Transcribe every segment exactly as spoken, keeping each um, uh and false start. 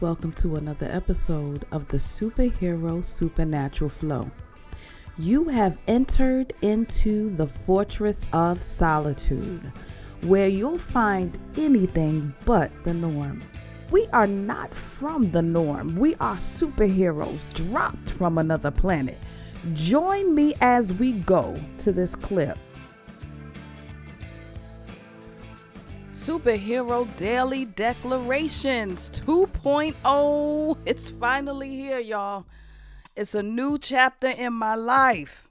Welcome to another episode of the Superhero Supernatural Flow. You have entered into the Fortress of Solitude, where you'll find anything but the norm. We are not from the norm. We are superheroes dropped from another planet. Join me as we go to this clip. Superhero Daily Declarations two point oh. It's finally here, y'all. It's a new chapter in my life.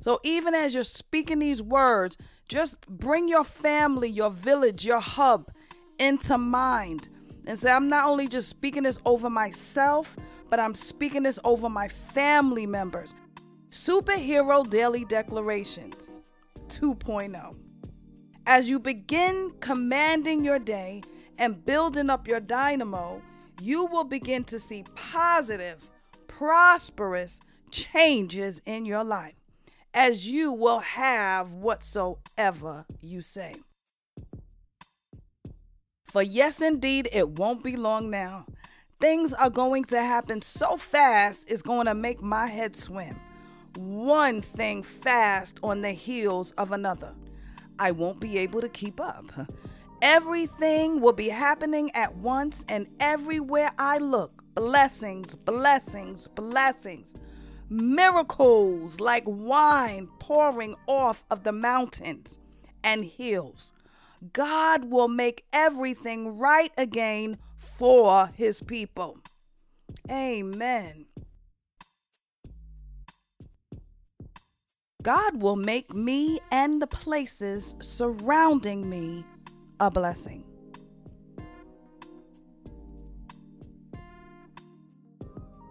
So even as you're speaking these words, just bring your family, your village, your hub into mind and say, I'm not only just speaking this over myself, but I'm speaking this over my family members. Superhero Daily Declarations two point oh. As you begin commanding your day and building up your dynamo, you will begin to see positive, prosperous changes in your life, as you will have whatsoever you say. For yes, indeed, it won't be long now. Things are going to happen so fast, it's going to make my head swim. One thing fast on the heels of another. I won't be able to keep up. Everything will be happening at once, and everywhere I look, blessings, blessings, blessings, miracles like wine pouring off of the mountains and hills. God will make everything right again for his people. Amen. God will make me and the places surrounding me a blessing.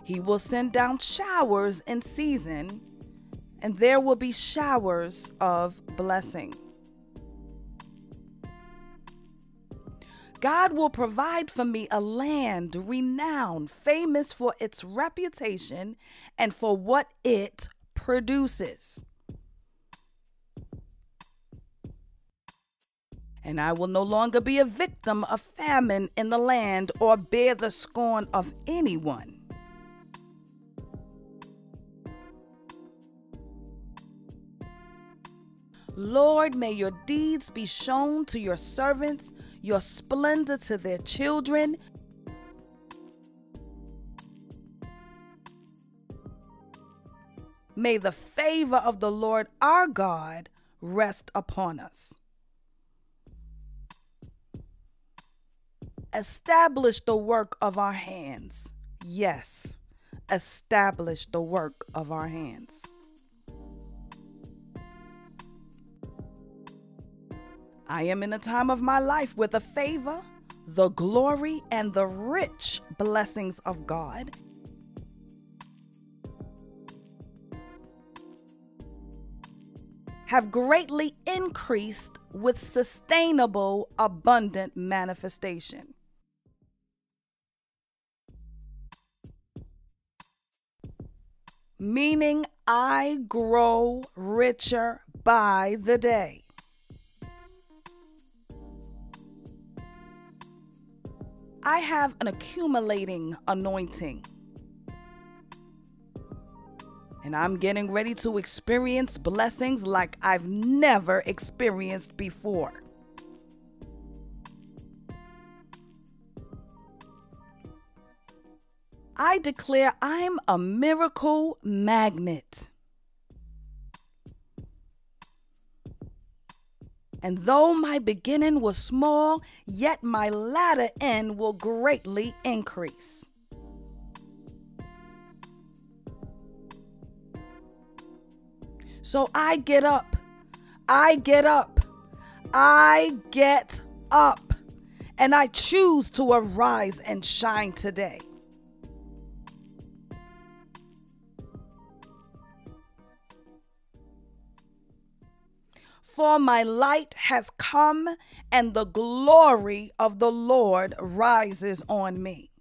He will send down showers in season, and there will be showers of blessing. God will provide for me a land renowned, famous for its reputation and for what it produces. And I will no longer be a victim of famine in the land or bear the scorn of anyone. Lord, may your deeds be shown to your servants, your splendor to their children. May the favor of the Lord our God rest upon us. Establish the work of our hands. Yes, establish the work of our hands. I am in a time of my life where the favor, the glory, and the rich blessings of God have greatly increased with sustainable, abundant manifestation. Meaning I grow richer by the day. I have an accumulating anointing, and I'm getting ready to experience blessings like I've never experienced before. I declare I'm a miracle magnet. And though my beginning was small, yet my latter end will greatly increase. So I get up, I get up, I get up, and I choose to arise and shine today. For my light has come, and the glory of the Lord rises on me.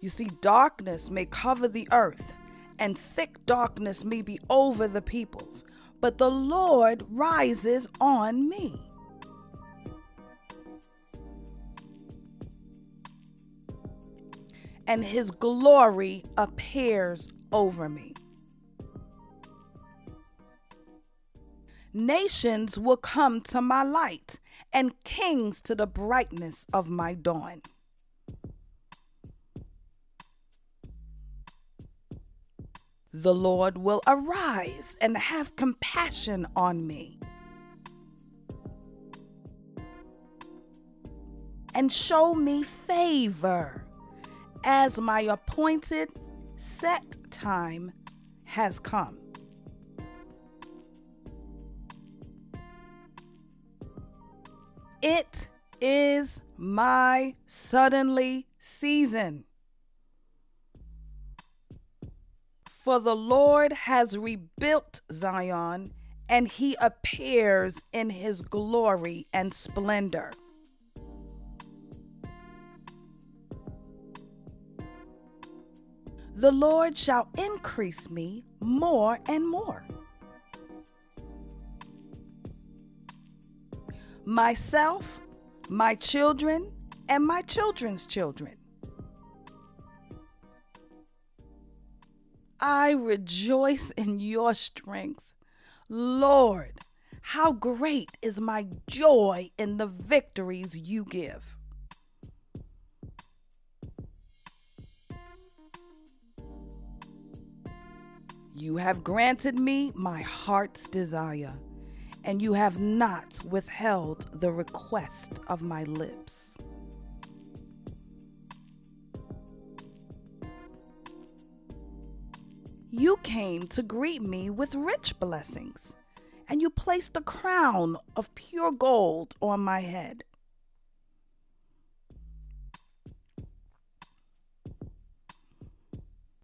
You see, darkness may cover the earth, and thick darkness may be over the peoples, but the Lord rises on me. and his glory appears over me. Nations will come to my light, and kings to the brightness of my dawn. The Lord will arise and have compassion on me, and show me favor, as my appointed set time has come. It is my suddenly season, for the Lord has rebuilt Zion, and he appears in his glory and splendor. The Lord shall increase me more and more. Myself, my children, and my children's children. I rejoice in your strength. Lord, how great is my joy in the victories you give. You have granted me my heart's desire, and you have not withheld the request of my lips. You came to greet me with rich blessings, and you placed a crown of pure gold on my head.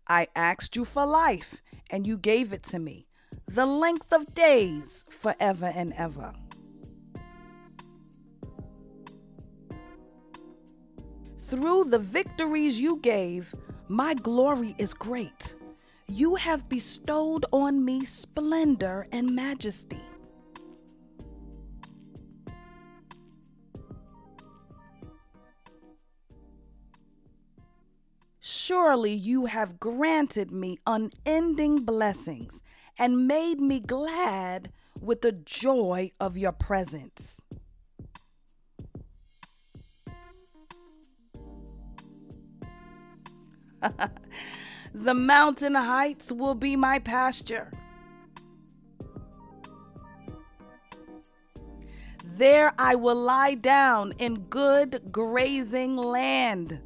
I asked you for life, and you gave it to me, the length of days forever and ever. Through the victories you gave, my glory is great. You have bestowed on me splendor and majesty. Surely you have granted me unending blessings, and made me glad with the joy of your presence. The mountain heights will be my pasture. There I will lie down in good grazing land,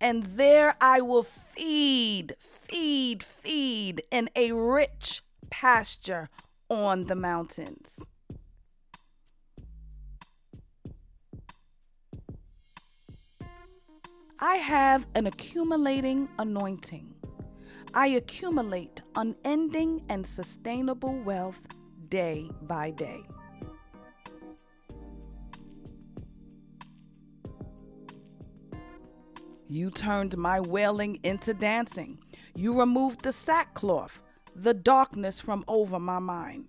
and there I will feed, feed, feed in a rich pasture on the mountains. I have an accumulating anointing. I accumulate unending and sustainable wealth day by day. You turned my wailing into dancing. You removed the sackcloth, the darkness from over my mind.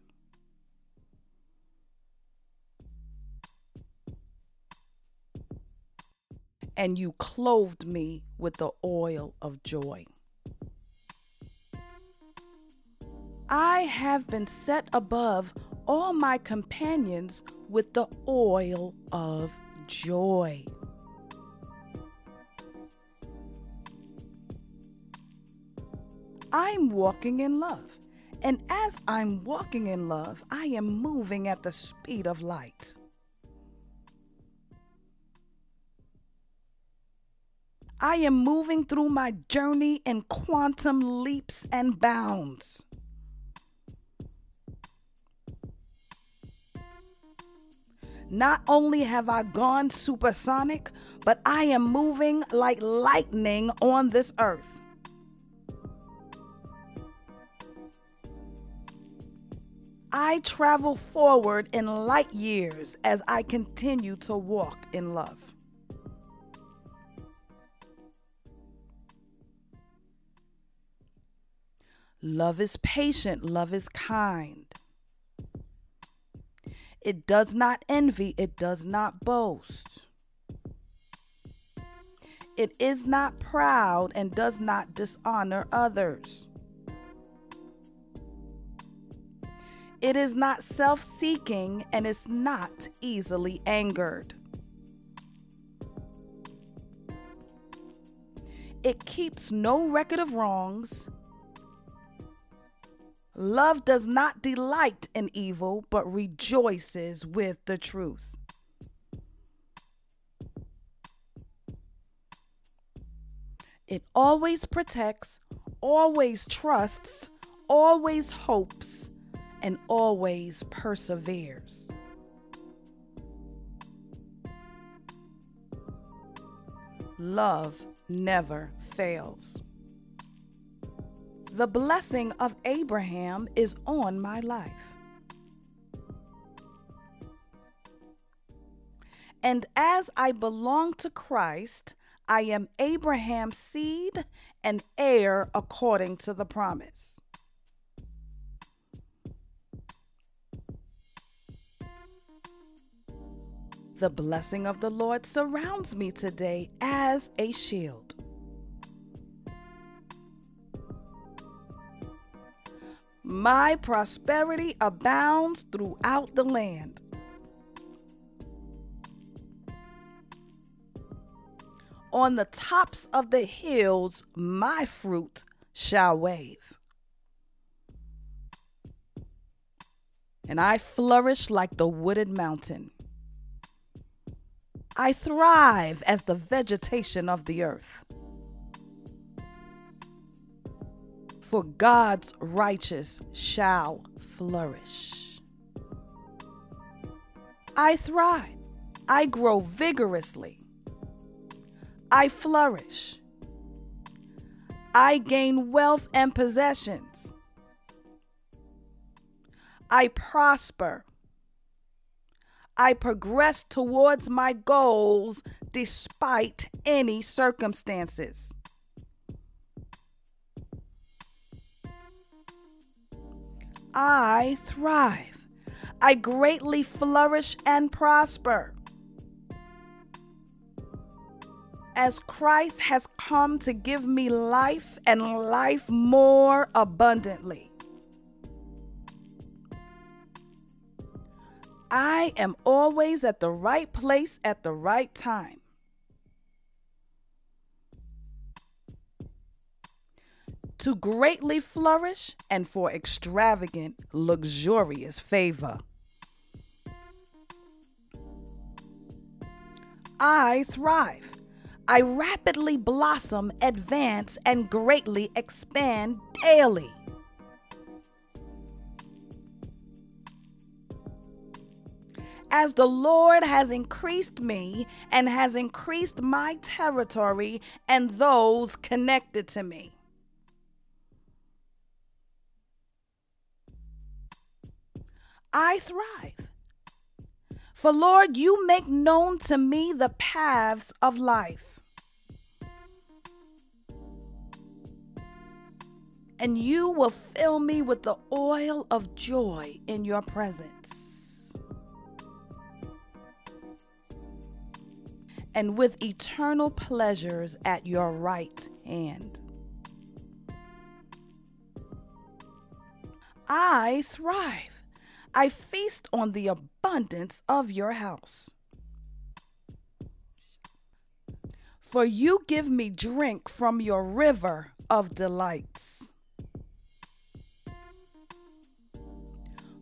And you clothed me with the oil of joy. I have been set above all my companions with the oil of joy. I'm walking in love, and as I'm walking in love, I am moving at the speed of light. I am moving through my journey in quantum leaps and bounds. Not only have I gone supersonic, but I am moving like lightning on this earth. I travel forward in light years as I continue to walk in love. Love is patient, love is kind. It does not envy. It does not boast. It is not proud and does not dishonor others. It is not self-seeking and is not easily angered. It keeps no record of wrongs. Love does not delight in evil, but rejoices with the truth. It always protects, always trusts, always hopes, and always perseveres. Love never fails. The blessing of Abraham is on my life. And as I belong to Christ, I am Abraham's seed and heir according to the promise. The blessing of the Lord surrounds me today as a shield. My prosperity abounds throughout the land. On the tops of the hills, my fruit shall wave. And I flourish like the wooded mountain. I thrive as the vegetation of the earth. For God's righteous shall flourish. I thrive. I grow vigorously. I flourish. I gain wealth and possessions. I prosper. I progress towards my goals despite any circumstances. I thrive. I greatly flourish and prosper. As Christ has come to give me life and life more abundantly. I am always at the right place at the right time. To greatly flourish and for extravagant, luxurious favor. I thrive. I rapidly blossom, advance, and greatly expand daily. As the Lord has increased me and has increased my territory and those connected to me. I thrive. For Lord, you make known to me the paths of life. And you will fill me with the oil of joy in your presence. And with eternal pleasures at your right hand. I thrive. I feast on the abundance of your house. For you give me drink from your river of delights.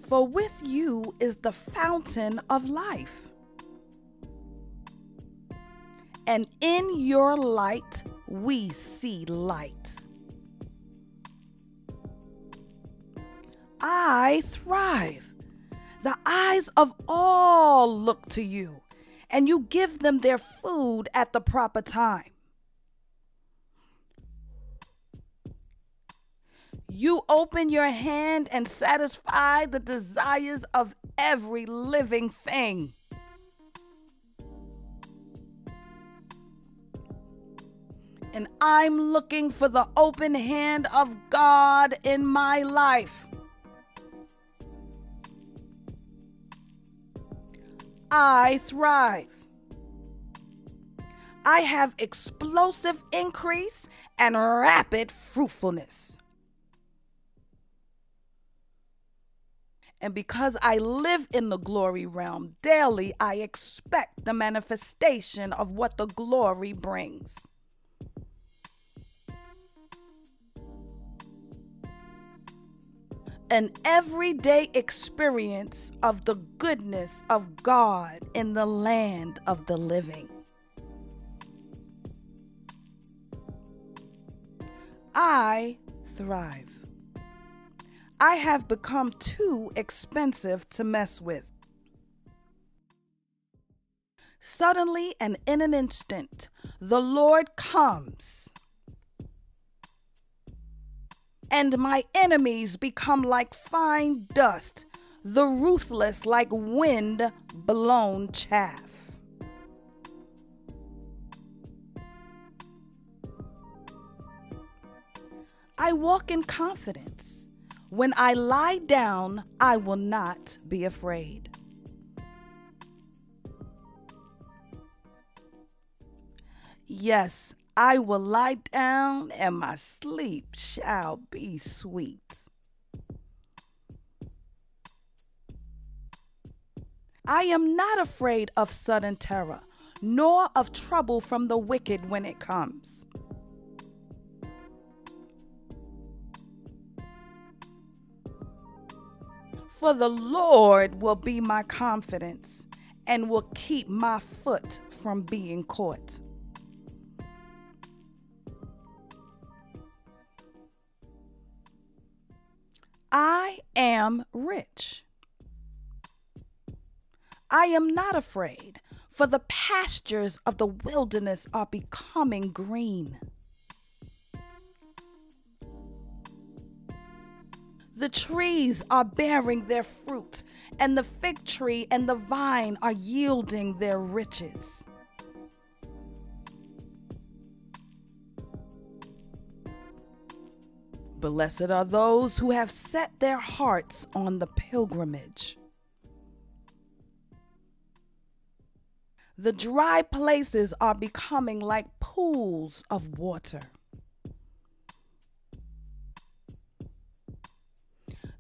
For with you is the fountain of life, and in your light we see light. I thrive. The eyes of all look to you, and you give them their food at the proper time. You open your hand and satisfy the desires of every living thing. And I'm looking for the open hand of God in my life. I thrive. I have explosive increase and rapid fruitfulness. And because I live in the glory realm daily, I expect the manifestation of what the glory brings. An everyday experience of the goodness of God in the land of the living. I thrive. I have become too expensive to mess with. Suddenly and in an instant, the Lord comes, and my enemies become like fine dust, the ruthless like wind blown chaff. I walk in confidence. When I lie down, I will not be afraid. Yes, I will lie down and my sleep shall be sweet. I am not afraid of sudden terror, nor of trouble from the wicked when it comes. For the Lord will be my confidence and will keep my foot from being caught. I am rich. I am not afraid, for the pastures of the wilderness are becoming green. The trees are bearing their fruit, and the fig tree and the vine are yielding their riches. Blessed are those who have set their hearts on the pilgrimage. The dry places are becoming like pools of water.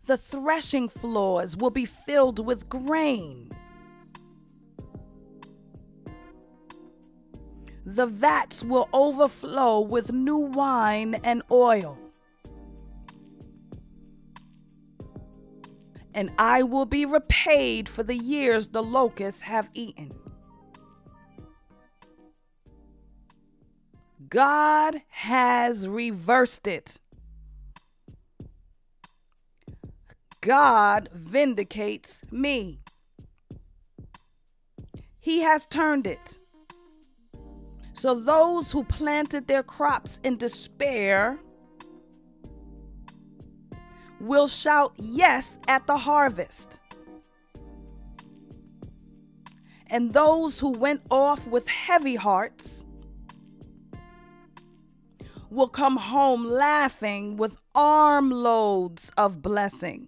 The threshing floors will be filled with grain. The vats will overflow with new wine and oil. And I will be repaid for the years the locusts have eaten. God has reversed it. God vindicates me. He has turned it. So those who planted their crops in despair will shout yes at the harvest. And those who went off with heavy hearts will come home laughing with armloads of blessing.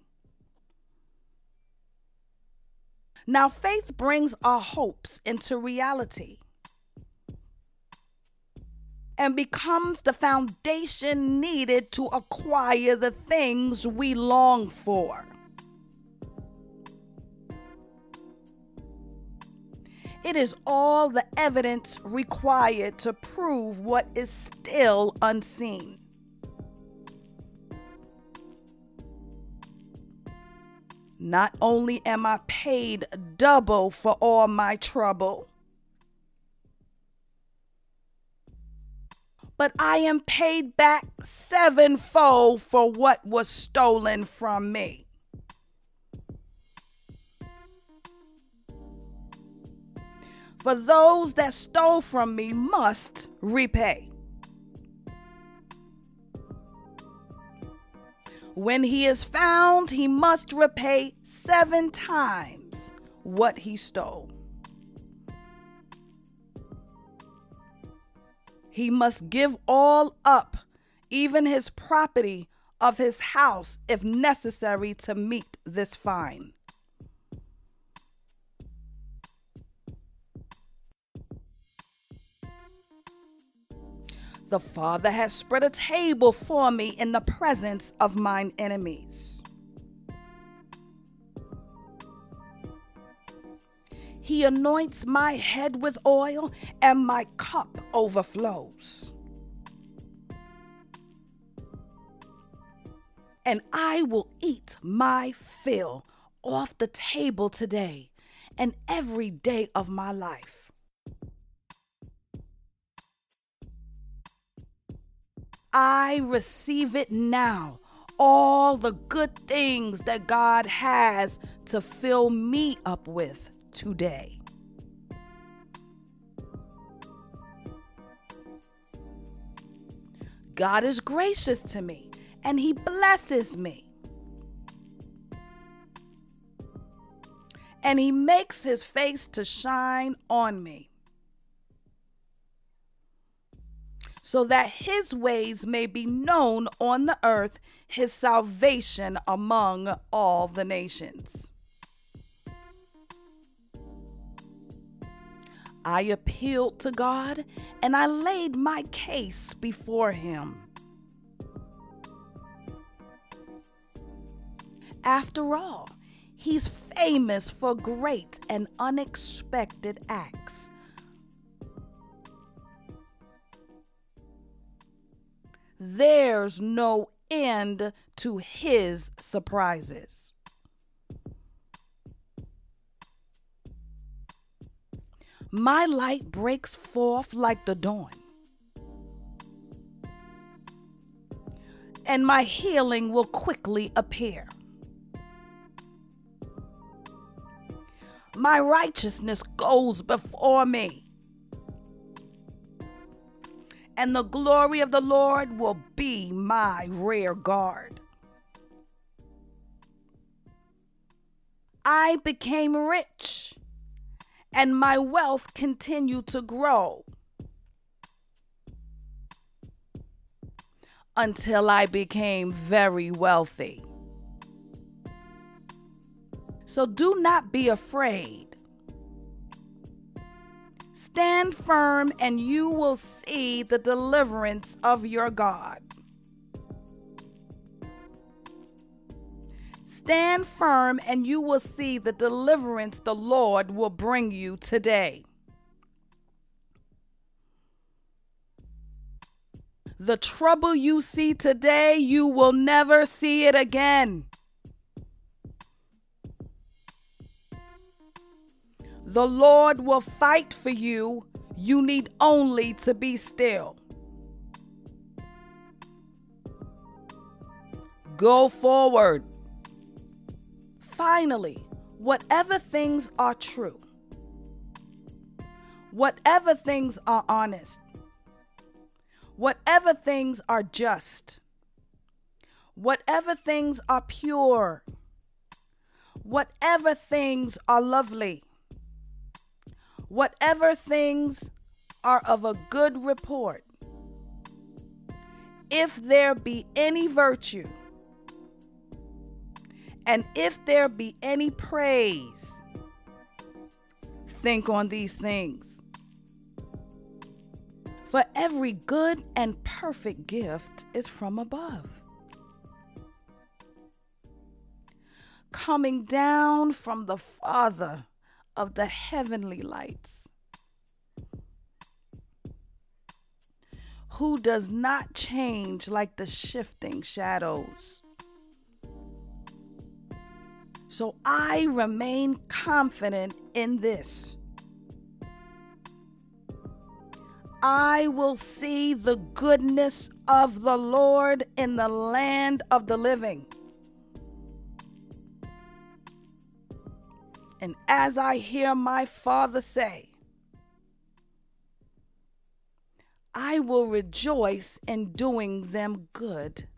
Now faith brings our hopes into reality and becomes the foundation needed to acquire the things we long for. It is all the evidence required to prove what is still unseen. Not only am I paid double for all my trouble, but I am paid back sevenfold for what was stolen from me. For those that stole from me must repay. When he is found, he must repay seven times what he stole. He must give all up, even his property of his house, if necessary to meet this fine. the Father has spread a table for me in the presence of mine enemies. He anoints my head with oil, and my cup overflows. And I will eat my fill off the table today and every day of my life. I receive it now, all the good things that God has to fill me up with today. God is gracious to me, and he blesses me. And he makes his face to shine on me, so that his ways may be known on the earth, his salvation among all the nations. I appealed to God, and I laid my case before him. After all, he's famous for great and unexpected acts. There's no end to his surprises. My light breaks forth like the dawn, and my healing will quickly appear. My righteousness goes before me, and the glory of the Lord will be my rear guard. I became rich, and my wealth continued to grow until I became very wealthy. So do not be afraid. Stand firm, and you will see the deliverance of your God. Stand firm, and you will see the deliverance the Lord will bring you today. The trouble you see today, you will never see it again. The Lord will fight for you. You need only to be still. Go forward. Finally, whatever things are true, whatever things are honest, whatever things are just, whatever things are pure, whatever things are lovely, whatever things are of a good report, if there be any virtue, and if there be any praise, think on these things. For every good and perfect gift is from above, coming down from the Father of the heavenly lights, who does not change like the shifting shadows. So I remain confident in this. I will see the goodness of the Lord in the land of the living. And as I hear my Father say, I will rejoice in doing them good,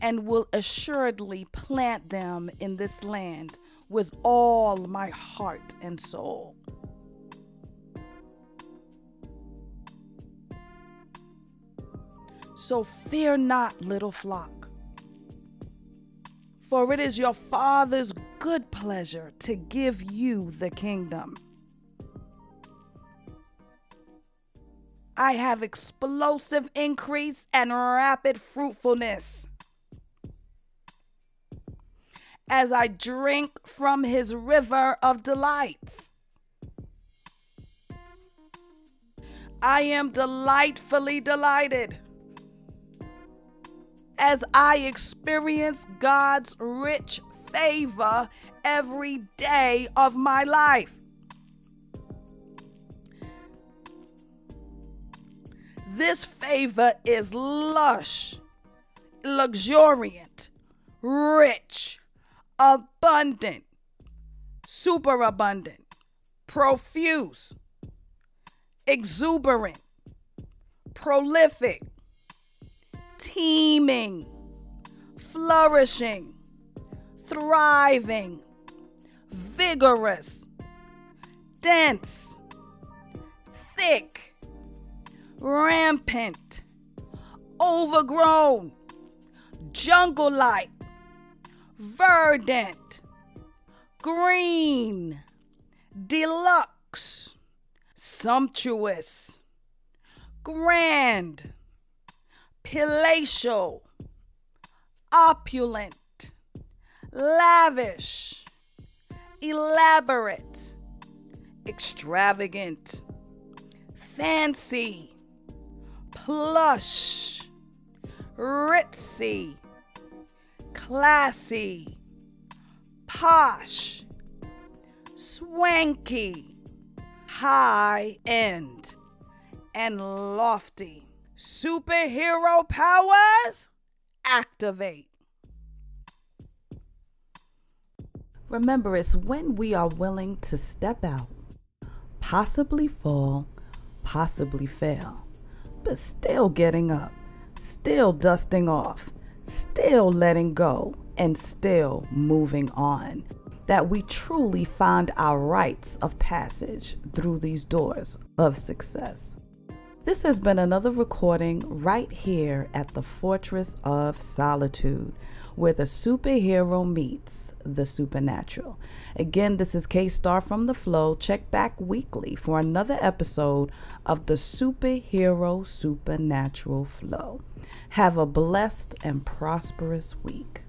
and will assuredly plant them in this land with all my heart and soul. So fear not, little flock. For it is your Father's good pleasure to give you the kingdom. I have explosive increase and rapid fruitfulness. As I drink from his river of delights, I am delightfully delighted. As I experience God's rich favor every day of my life, this favor is lush, luxuriant, rich, abundant, superabundant, profuse, exuberant, prolific, teeming, flourishing, thriving, vigorous, dense, thick, rampant, overgrown, jungle-like, verdant, green, deluxe, sumptuous, grand, palatial, opulent, lavish, elaborate, extravagant, fancy, plush, ritzy, classy, posh, swanky, high-end, and lofty. Superhero powers activate. Remember, it's when we are willing to step out, possibly fall, possibly fail, but still getting up, still dusting off, still letting go, and still moving on, that we truly find our rites of passage through these doors of success. This has been another recording right here at the Fortress of Solitude, where the superhero meets the supernatural. Again, this is K Star from The Flow. Check back weekly for another episode of the Superhero Supernatural Flow. Have a blessed and prosperous week.